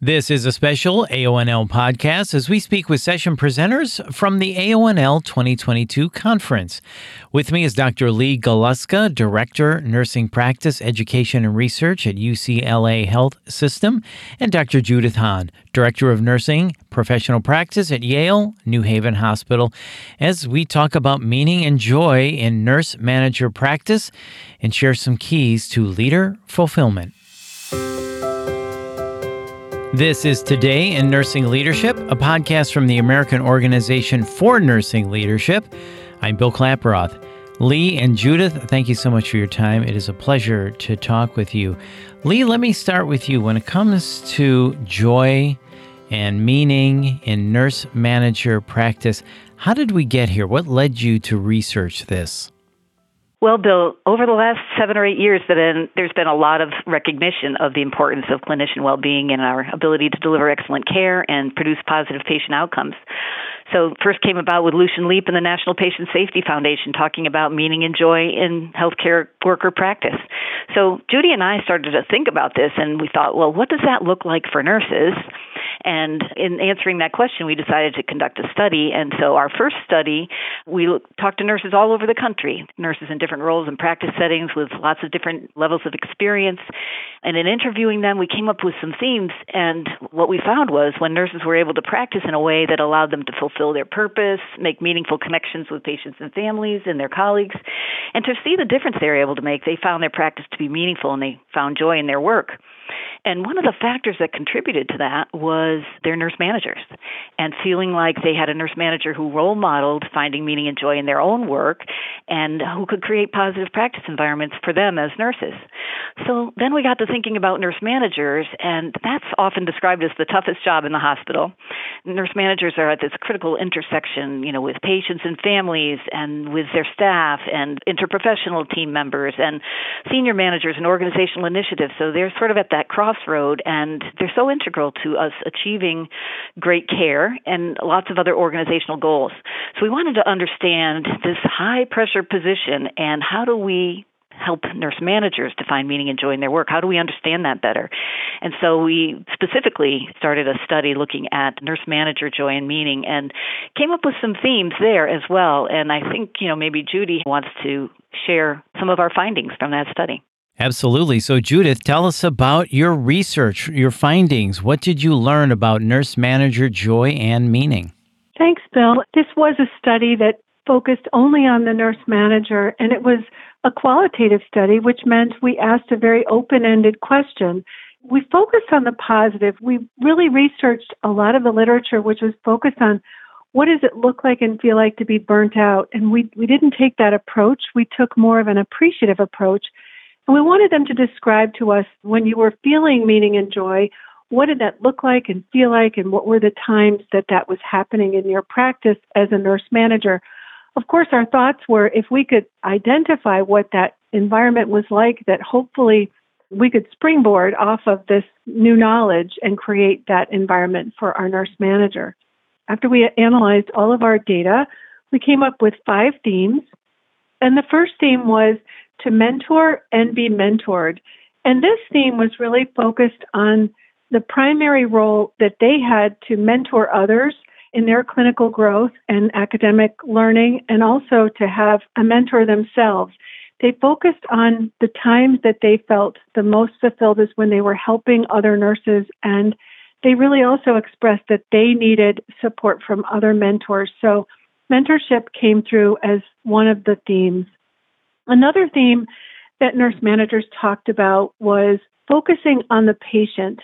This is a special AONL podcast as we speak with session presenters from the AONL 2022 conference. With me is Dr. Lee Galuska, Director, Nursing Practice, Education and Research at UCLA Health System, and Dr. Judith Hahn, Director of Nursing Professional Practice at Yale New Haven Hospital, as we talk about meaning and joy in nurse-manager practice and share some keys to leader fulfillment. This is Today in Nursing Leadership, a podcast from the American Organization for Nursing Leadership. I'm Bill Klaproth. Lee and Judith, thank you so much for your time. It is a pleasure to talk with you. Lee, let me start with you. When it comes to joy and meaning in nurse manager practice, how did we get here? What led you to research this? Well, Bill, over the last 7 or 8 years, there's been a lot of recognition of the importance of clinician well-being and our ability to deliver excellent care and produce positive patient outcomes. So first came about with Lucian Leap and the National Patient Safety Foundation talking about meaning and joy in healthcare worker practice. So Judy and I started to think about this, and we thought, well, what does that look like for nurses? And in answering that question, we decided to conduct a study. And so our first study, we talked to nurses all over the country, nurses in different roles and practice settings with lots of different levels of experience. And in interviewing them, we came up with some themes. And what we found was when nurses were able to practice in a way that allowed them to fulfill their purpose, make meaningful connections with patients and families and their colleagues, and to see the difference they were able to make, they found their practice to be meaningful and they found joy in their work. And one of the factors that contributed to that was their nurse managers and feeling like they had a nurse manager who role modeled finding meaning and joy in their own work and who could create positive practice environments for them as nurses. So then we got to thinking about nurse managers, and that's often described as the toughest job in the hospital. Nurse managers are at this critical intersection, with patients and families and with their staff and interprofessional team members and senior managers and organizational initiatives. So they're sort of at that crossroad, and they're so integral to us achieving great care and lots of other organizational goals. So we wanted to understand this high-pressure position and how do we help nurse managers to find meaning and joy in their work? How do we understand that better? And so we specifically started a study looking at nurse manager joy and meaning and came up with some themes there as well. And I think, maybe Judy wants to share some of our findings from that study. Absolutely. So, Judith, tell us about your research, your findings. What did you learn about nurse manager joy and meaning? Thanks, Bill. This was a study that focused only on the nurse manager, and it was a qualitative study, which meant we asked a very open-ended question. We focused on the positive. We really researched a lot of the literature, which was focused on what does it look like and feel like to be burnt out. And we didn't take that approach. We took more of an appreciative approach. And we wanted them to describe to us, when you were feeling meaning and joy, what did that look like and feel like, and what were the times that was happening in your practice as a nurse manager? Of course, our thoughts were if we could identify what that environment was like, that hopefully we could springboard off of this new knowledge and create that environment for our nurse manager. After we analyzed all of our data, we came up with 5 themes. And the first theme was to mentor and be mentored. And this theme was really focused on the primary role that they had to mentor others in their clinical growth and academic learning, and also to have a mentor themselves. They focused on the times that they felt the most fulfilled is when they were helping other nurses, and they really also expressed that they needed support from other mentors. So mentorship came through as one of the themes. Another theme that nurse managers talked about was focusing on the patient.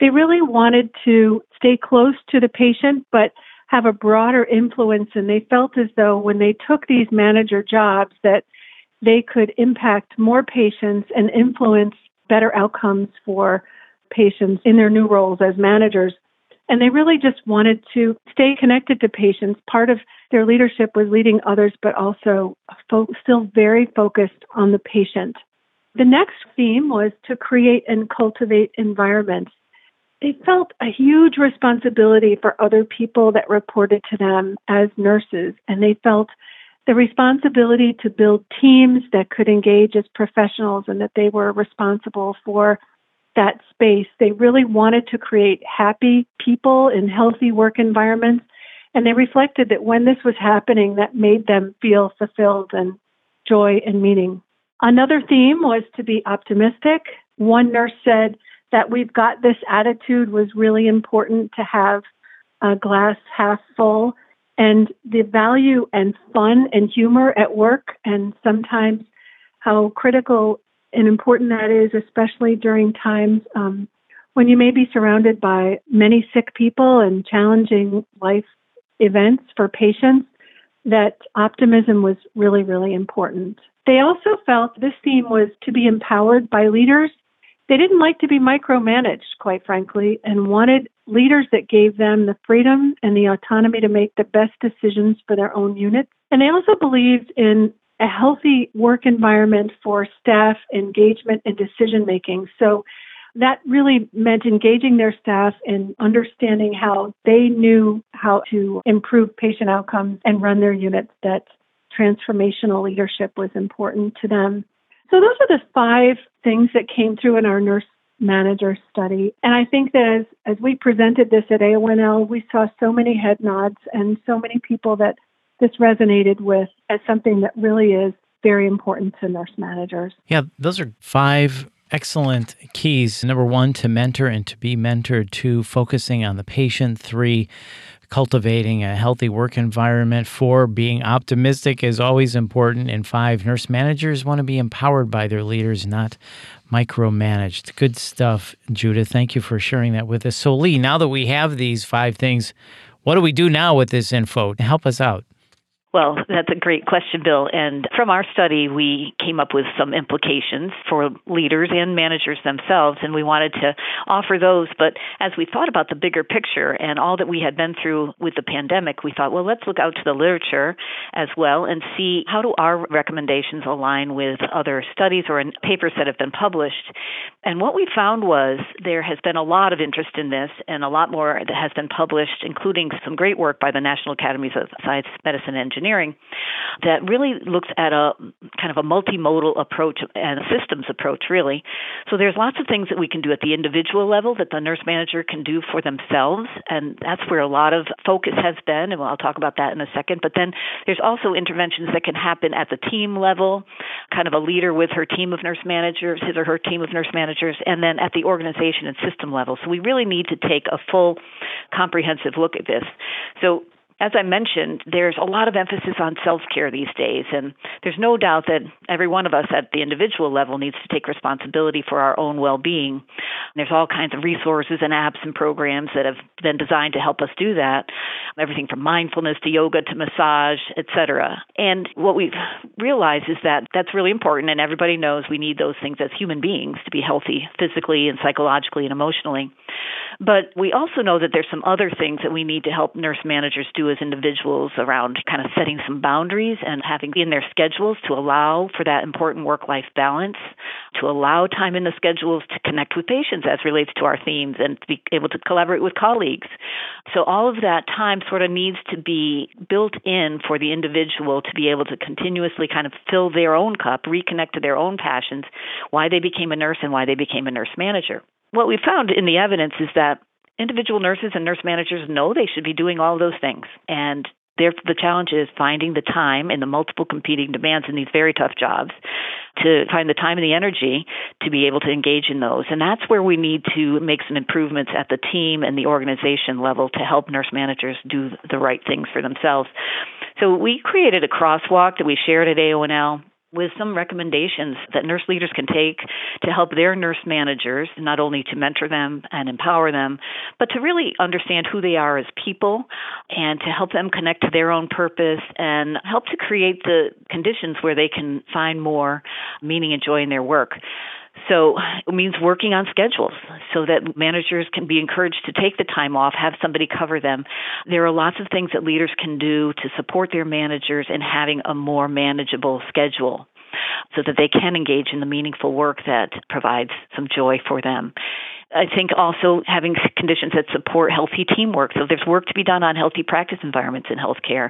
They really wanted to stay close to the patient, but have a broader influence. And they felt as though when they took these manager jobs that they could impact more patients and influence better outcomes for patients in their new roles as managers. And they really just wanted to stay connected to patients. Part of their leadership was leading others, but also still very focused on the patient. The next theme was to create and cultivate environments. They felt a huge responsibility for other people that reported to them as nurses, and they felt the responsibility to build teams that could engage as professionals and that they were responsible for that space. They really wanted to create happy people in healthy work environments. And they reflected that when this was happening, that made them feel fulfilled and joy and meaning. Another theme was to be optimistic. One nurse said that "we've got this" attitude was really important to have, a glass half full, and the value and fun and humor at work, and sometimes how critical and important that is, especially during times when you may be surrounded by many sick people and challenging life events for patients, that optimism was really, really important. They also felt this theme was to be empowered by leaders. They didn't like to be micromanaged, quite frankly, and wanted leaders that gave them the freedom and the autonomy to make the best decisions for their own units. And they also believed in a healthy work environment for staff engagement and decision-making. So that really meant engaging their staff and understanding how they knew how to improve patient outcomes and run their units, that transformational leadership was important to them. So those are the five things that came through in our nurse manager study. And I think that as we presented this at AONL, we saw so many head nods and so many people that this resonated with as something that really is very important to nurse managers. Yeah, those are five excellent keys. Number one, to mentor and to be mentored. Two, focusing on the patient. Three, cultivating a healthy work environment. Four, being optimistic is always important. And five, nurse managers want to be empowered by their leaders, not micromanaged. Good stuff, Judith. Thank you for sharing that with us. So, Lee, now that we have these five things, what do we do now with this info? Help us out. Well, that's a great question, Bill. And from our study, we came up with some implications for leaders and managers themselves, and we wanted to offer those. But as we thought about the bigger picture and all that we had been through with the pandemic, we thought, well, let's look out to the literature as well and see how do our recommendations align with other studies or in papers that have been published. And what we found was there has been a lot of interest in this and a lot more that has been published, including some great work by the National Academies of Science, Medicine, and Engineering, that really looks at a kind of a multimodal approach and a systems approach, really. So there's lots of things that we can do at the individual level that the nurse manager can do for themselves, and that's where a lot of focus has been, and I'll talk about that in a second. But then there's also interventions that can happen at the team level, kind of a leader with her team of nurse managers, his or her team of nurse managers, and then at the organization and system level. So we really need to take a full, comprehensive look at this. So as I mentioned, there's a lot of emphasis on self-care these days, and there's no doubt that every one of us at the individual level needs to take responsibility for our own well-being. And there's all kinds of resources and apps and programs that have been designed to help us do that, everything from mindfulness to yoga to massage, et cetera. And what we've realized is that that's really important, and everybody knows we need those things as human beings to be healthy physically and psychologically and emotionally. But we also know that there's some other things that we need to help nurse managers do as individuals around kind of setting some boundaries and having in their schedules to allow for that important work-life balance, to allow time in the schedules to connect with patients as relates to our themes and to be able to collaborate with colleagues. So all of that time sort of needs to be built in for the individual to be able to continuously kind of fill their own cup, reconnect to their own passions, why they became a nurse and why they became a nurse manager. What we found in the evidence is that individual nurses and nurse managers know they should be doing all those things. And the challenge is finding the time in the multiple competing demands in these very tough jobs to find the time and the energy to be able to engage in those. And that's where we need to make some improvements at the team and the organization level to help nurse managers do the right things for themselves. So we created a crosswalk that we shared at AONL with some recommendations that nurse leaders can take to help their nurse managers, not only to mentor them and empower them, but to really understand who they are as people and to help them connect to their own purpose and help to create the conditions where they can find more meaning and joy in their work. So it means working on schedules so that managers can be encouraged to take the time off, have somebody cover them. There are lots of things that leaders can do to support their managers in having a more manageable schedule so that they can engage in the meaningful work that provides some joy for them. I think also having conditions that support healthy teamwork. So there's work to be done on healthy practice environments in healthcare.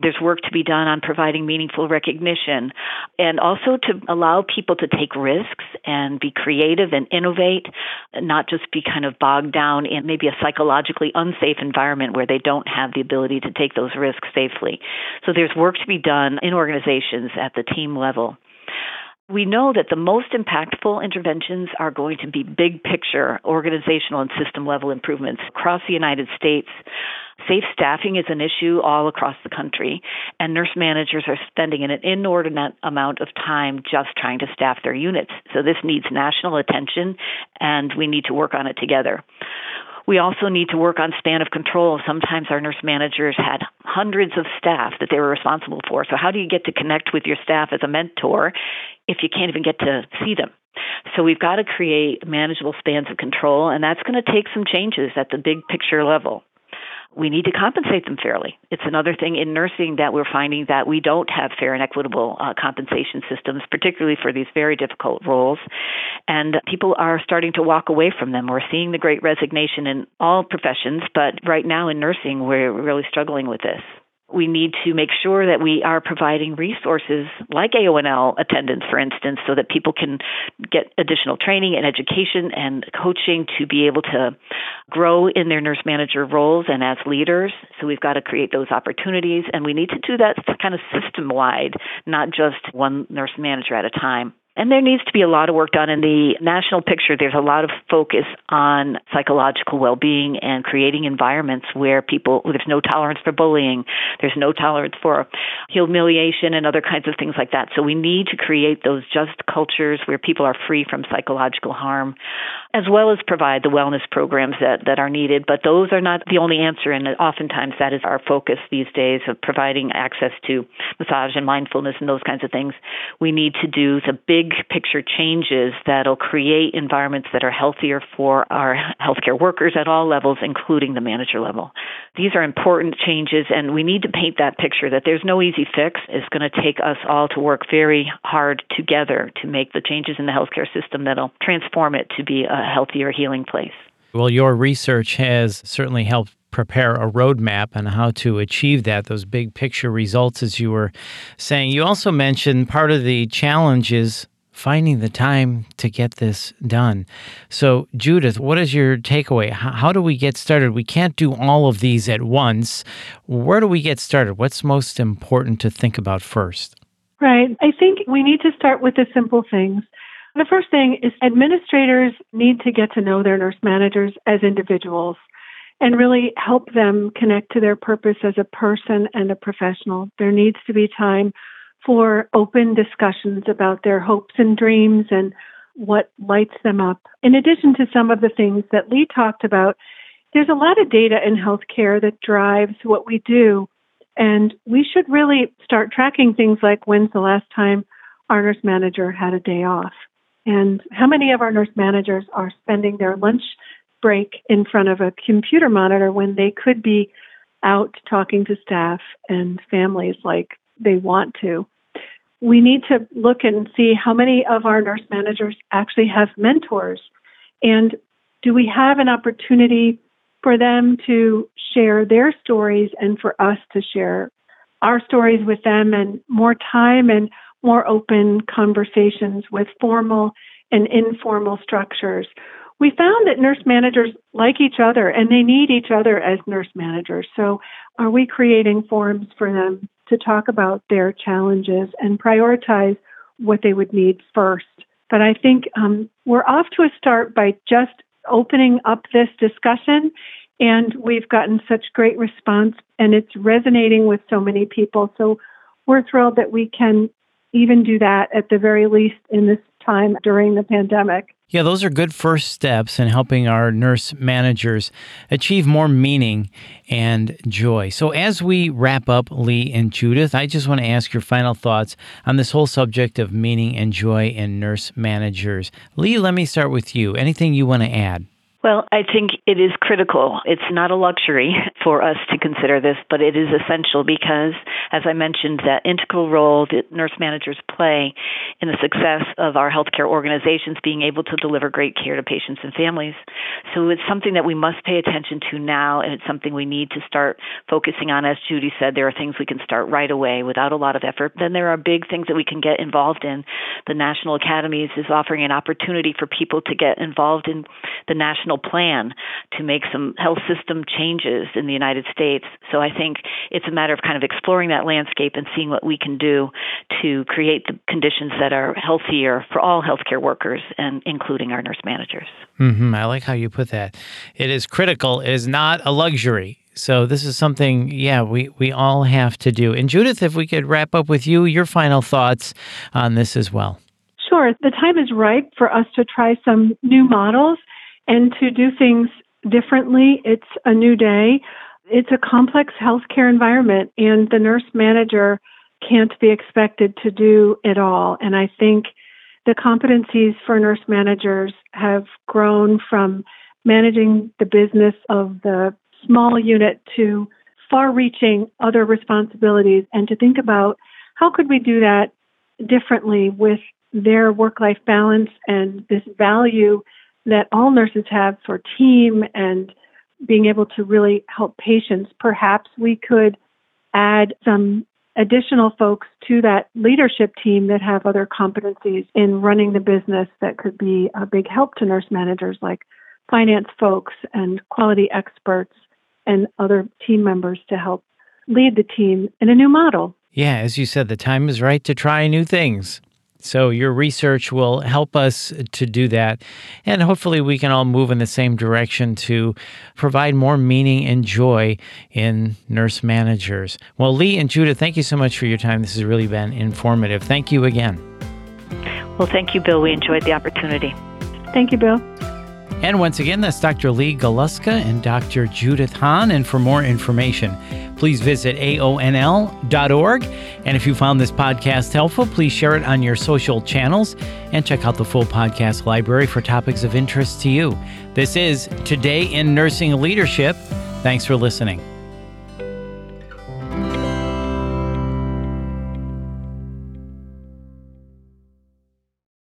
There's work to be done on providing meaningful recognition, and also to allow people to take risks and be creative and innovate, and not just be kind of bogged down in maybe a psychologically unsafe environment where they don't have the ability to take those risks safely. So there's work to be done in organizations at the team level. We know that the most impactful interventions are going to be big picture, organizational and system level improvements across the United States. Safe staffing is an issue all across the country, and nurse managers are spending an inordinate amount of time just trying to staff their units. So this needs national attention, and we need to work on it together. We also need to work on span of control. Sometimes our nurse managers had hundreds of staff that they were responsible for. So how do you get to connect with your staff as a mentor if you can't even get to see them? So we've got to create manageable spans of control, and that's going to take some changes at the big picture level. We need to compensate them fairly. It's another thing in nursing that we're finding that we don't have fair and equitable compensation systems, particularly for these very difficult roles. And people are starting to walk away from them. We're seeing the great resignation in all professions, but right now in nursing, we're really struggling with this. We need to make sure that we are providing resources like AONL attendance, for instance, so that people can get additional training and education and coaching to be able to grow in their nurse manager roles and as leaders. So we've got to create those opportunities, and we need to do that kind of system-wide, not just one nurse manager at a time. And there needs to be a lot of work done in the national picture. There's a lot of focus on psychological well-being and creating environments where people, there's no tolerance for bullying, there's no tolerance for humiliation and other kinds of things like that. So we need to create those just cultures where people are free from psychological harm, as well as provide the wellness programs that are needed. But those are not the only answer, and oftentimes that is our focus these days, of providing access to massage and mindfulness and those kinds of things. We need to do the big picture changes that'll create environments that are healthier for our healthcare workers at all levels, including the manager level. These are important changes, and we need to paint that picture that there's no easy fix. It's going to take us all to work very hard together to make the changes in the healthcare system that'll transform it to be a healthier, healing place. Well, your research has certainly helped prepare a roadmap on how to achieve that, those big picture results, as you were saying. You also mentioned part of the challenge is finding the time to get this done. So, Judith, what is your takeaway? How do we get started? We can't do all of these at once. Where do we get started? What's most important to think about first? Right. I think we need to start with the simple things. The first thing is administrators need to get to know their nurse managers as individuals and really help them connect to their purpose as a person and a professional. There needs to be time for open discussions about their hopes and dreams and what lights them up. In addition to some of the things that Lee talked about, there's a lot of data in healthcare that drives what we do, and we should really start tracking things like, when's the last time our nurse manager had a day off? And how many of our nurse managers are spending their lunch break in front of a computer monitor when they could be out talking to staff and families like they want to? We need to look and see how many of our nurse managers actually have mentors, and do we have an opportunity for them to share their stories and for us to share our stories with them, and more time and more open conversations with formal and informal structures. We found that nurse managers like each other, and they need each other as nurse managers. So are we creating forums for them to talk about their challenges and prioritize what they would need first? But I think we're off to a start by just opening up this discussion, and we've gotten such great response, and it's resonating with so many people. So we're thrilled that we can even do that at the very least in this time during the pandemic. Yeah, those are good first steps in helping our nurse managers achieve more meaning and joy. So as we wrap up, Lee and Judith, I just want to ask your final thoughts on this whole subject of meaning and joy in nurse managers. Lee, let me start with you. Anything you want to add? Well, I think it is critical. It's not a luxury for us to consider this, but it is essential because, as I mentioned, that integral role that nurse managers play in the success of our healthcare organizations being able to deliver great care to patients and families. So it's something that we must pay attention to now, and it's something we need to start focusing on. As Judy said, there are things we can start right away without a lot of effort. Then there are big things that we can get involved in. The National Academies is offering an opportunity for people to get involved in the national plan to make some health system changes in the United States. So I think it's a matter of kind of exploring that landscape and seeing what we can do to create the conditions that are healthier for all healthcare workers, and including our nurse managers. Mm-hmm. I like how you put that. It is critical. It is not a luxury. So this is something, we all have to do. And Judith, if we could wrap up with you, your final thoughts on this as well. Sure. The time is ripe for us to try some new models and to do things differently. It's a new day. It's a complex healthcare environment, and the nurse manager can't be expected to do it all. And I think the competencies for nurse managers have grown from managing the business of the small unit to far-reaching other responsibilities, and to think about how could we do that differently with their work-life balance and this value that all nurses have for team and being able to really help patients. Perhaps we could add some additional folks to that leadership team that have other competencies in running the business that could be a big help to nurse managers, like finance folks and quality experts and other team members to help lead the team in a new model. Yeah, as you said, the time is right to try new things. So your research will help us to do that. And hopefully we can all move in the same direction to provide more meaning and joy in nurse managers. Well, Lee and Judith, thank you so much for your time. This has really been informative. Thank you again. Well, thank you, Bill. We enjoyed the opportunity. Thank you, Bill. And once again, that's Dr. Lee Galuska and Dr. Judith Hahn. And for more information, please visit aonl.org. And if you found this podcast helpful, please share it on your social channels and check out the full podcast library for topics of interest to you. This is Today in Nursing Leadership. Thanks for listening.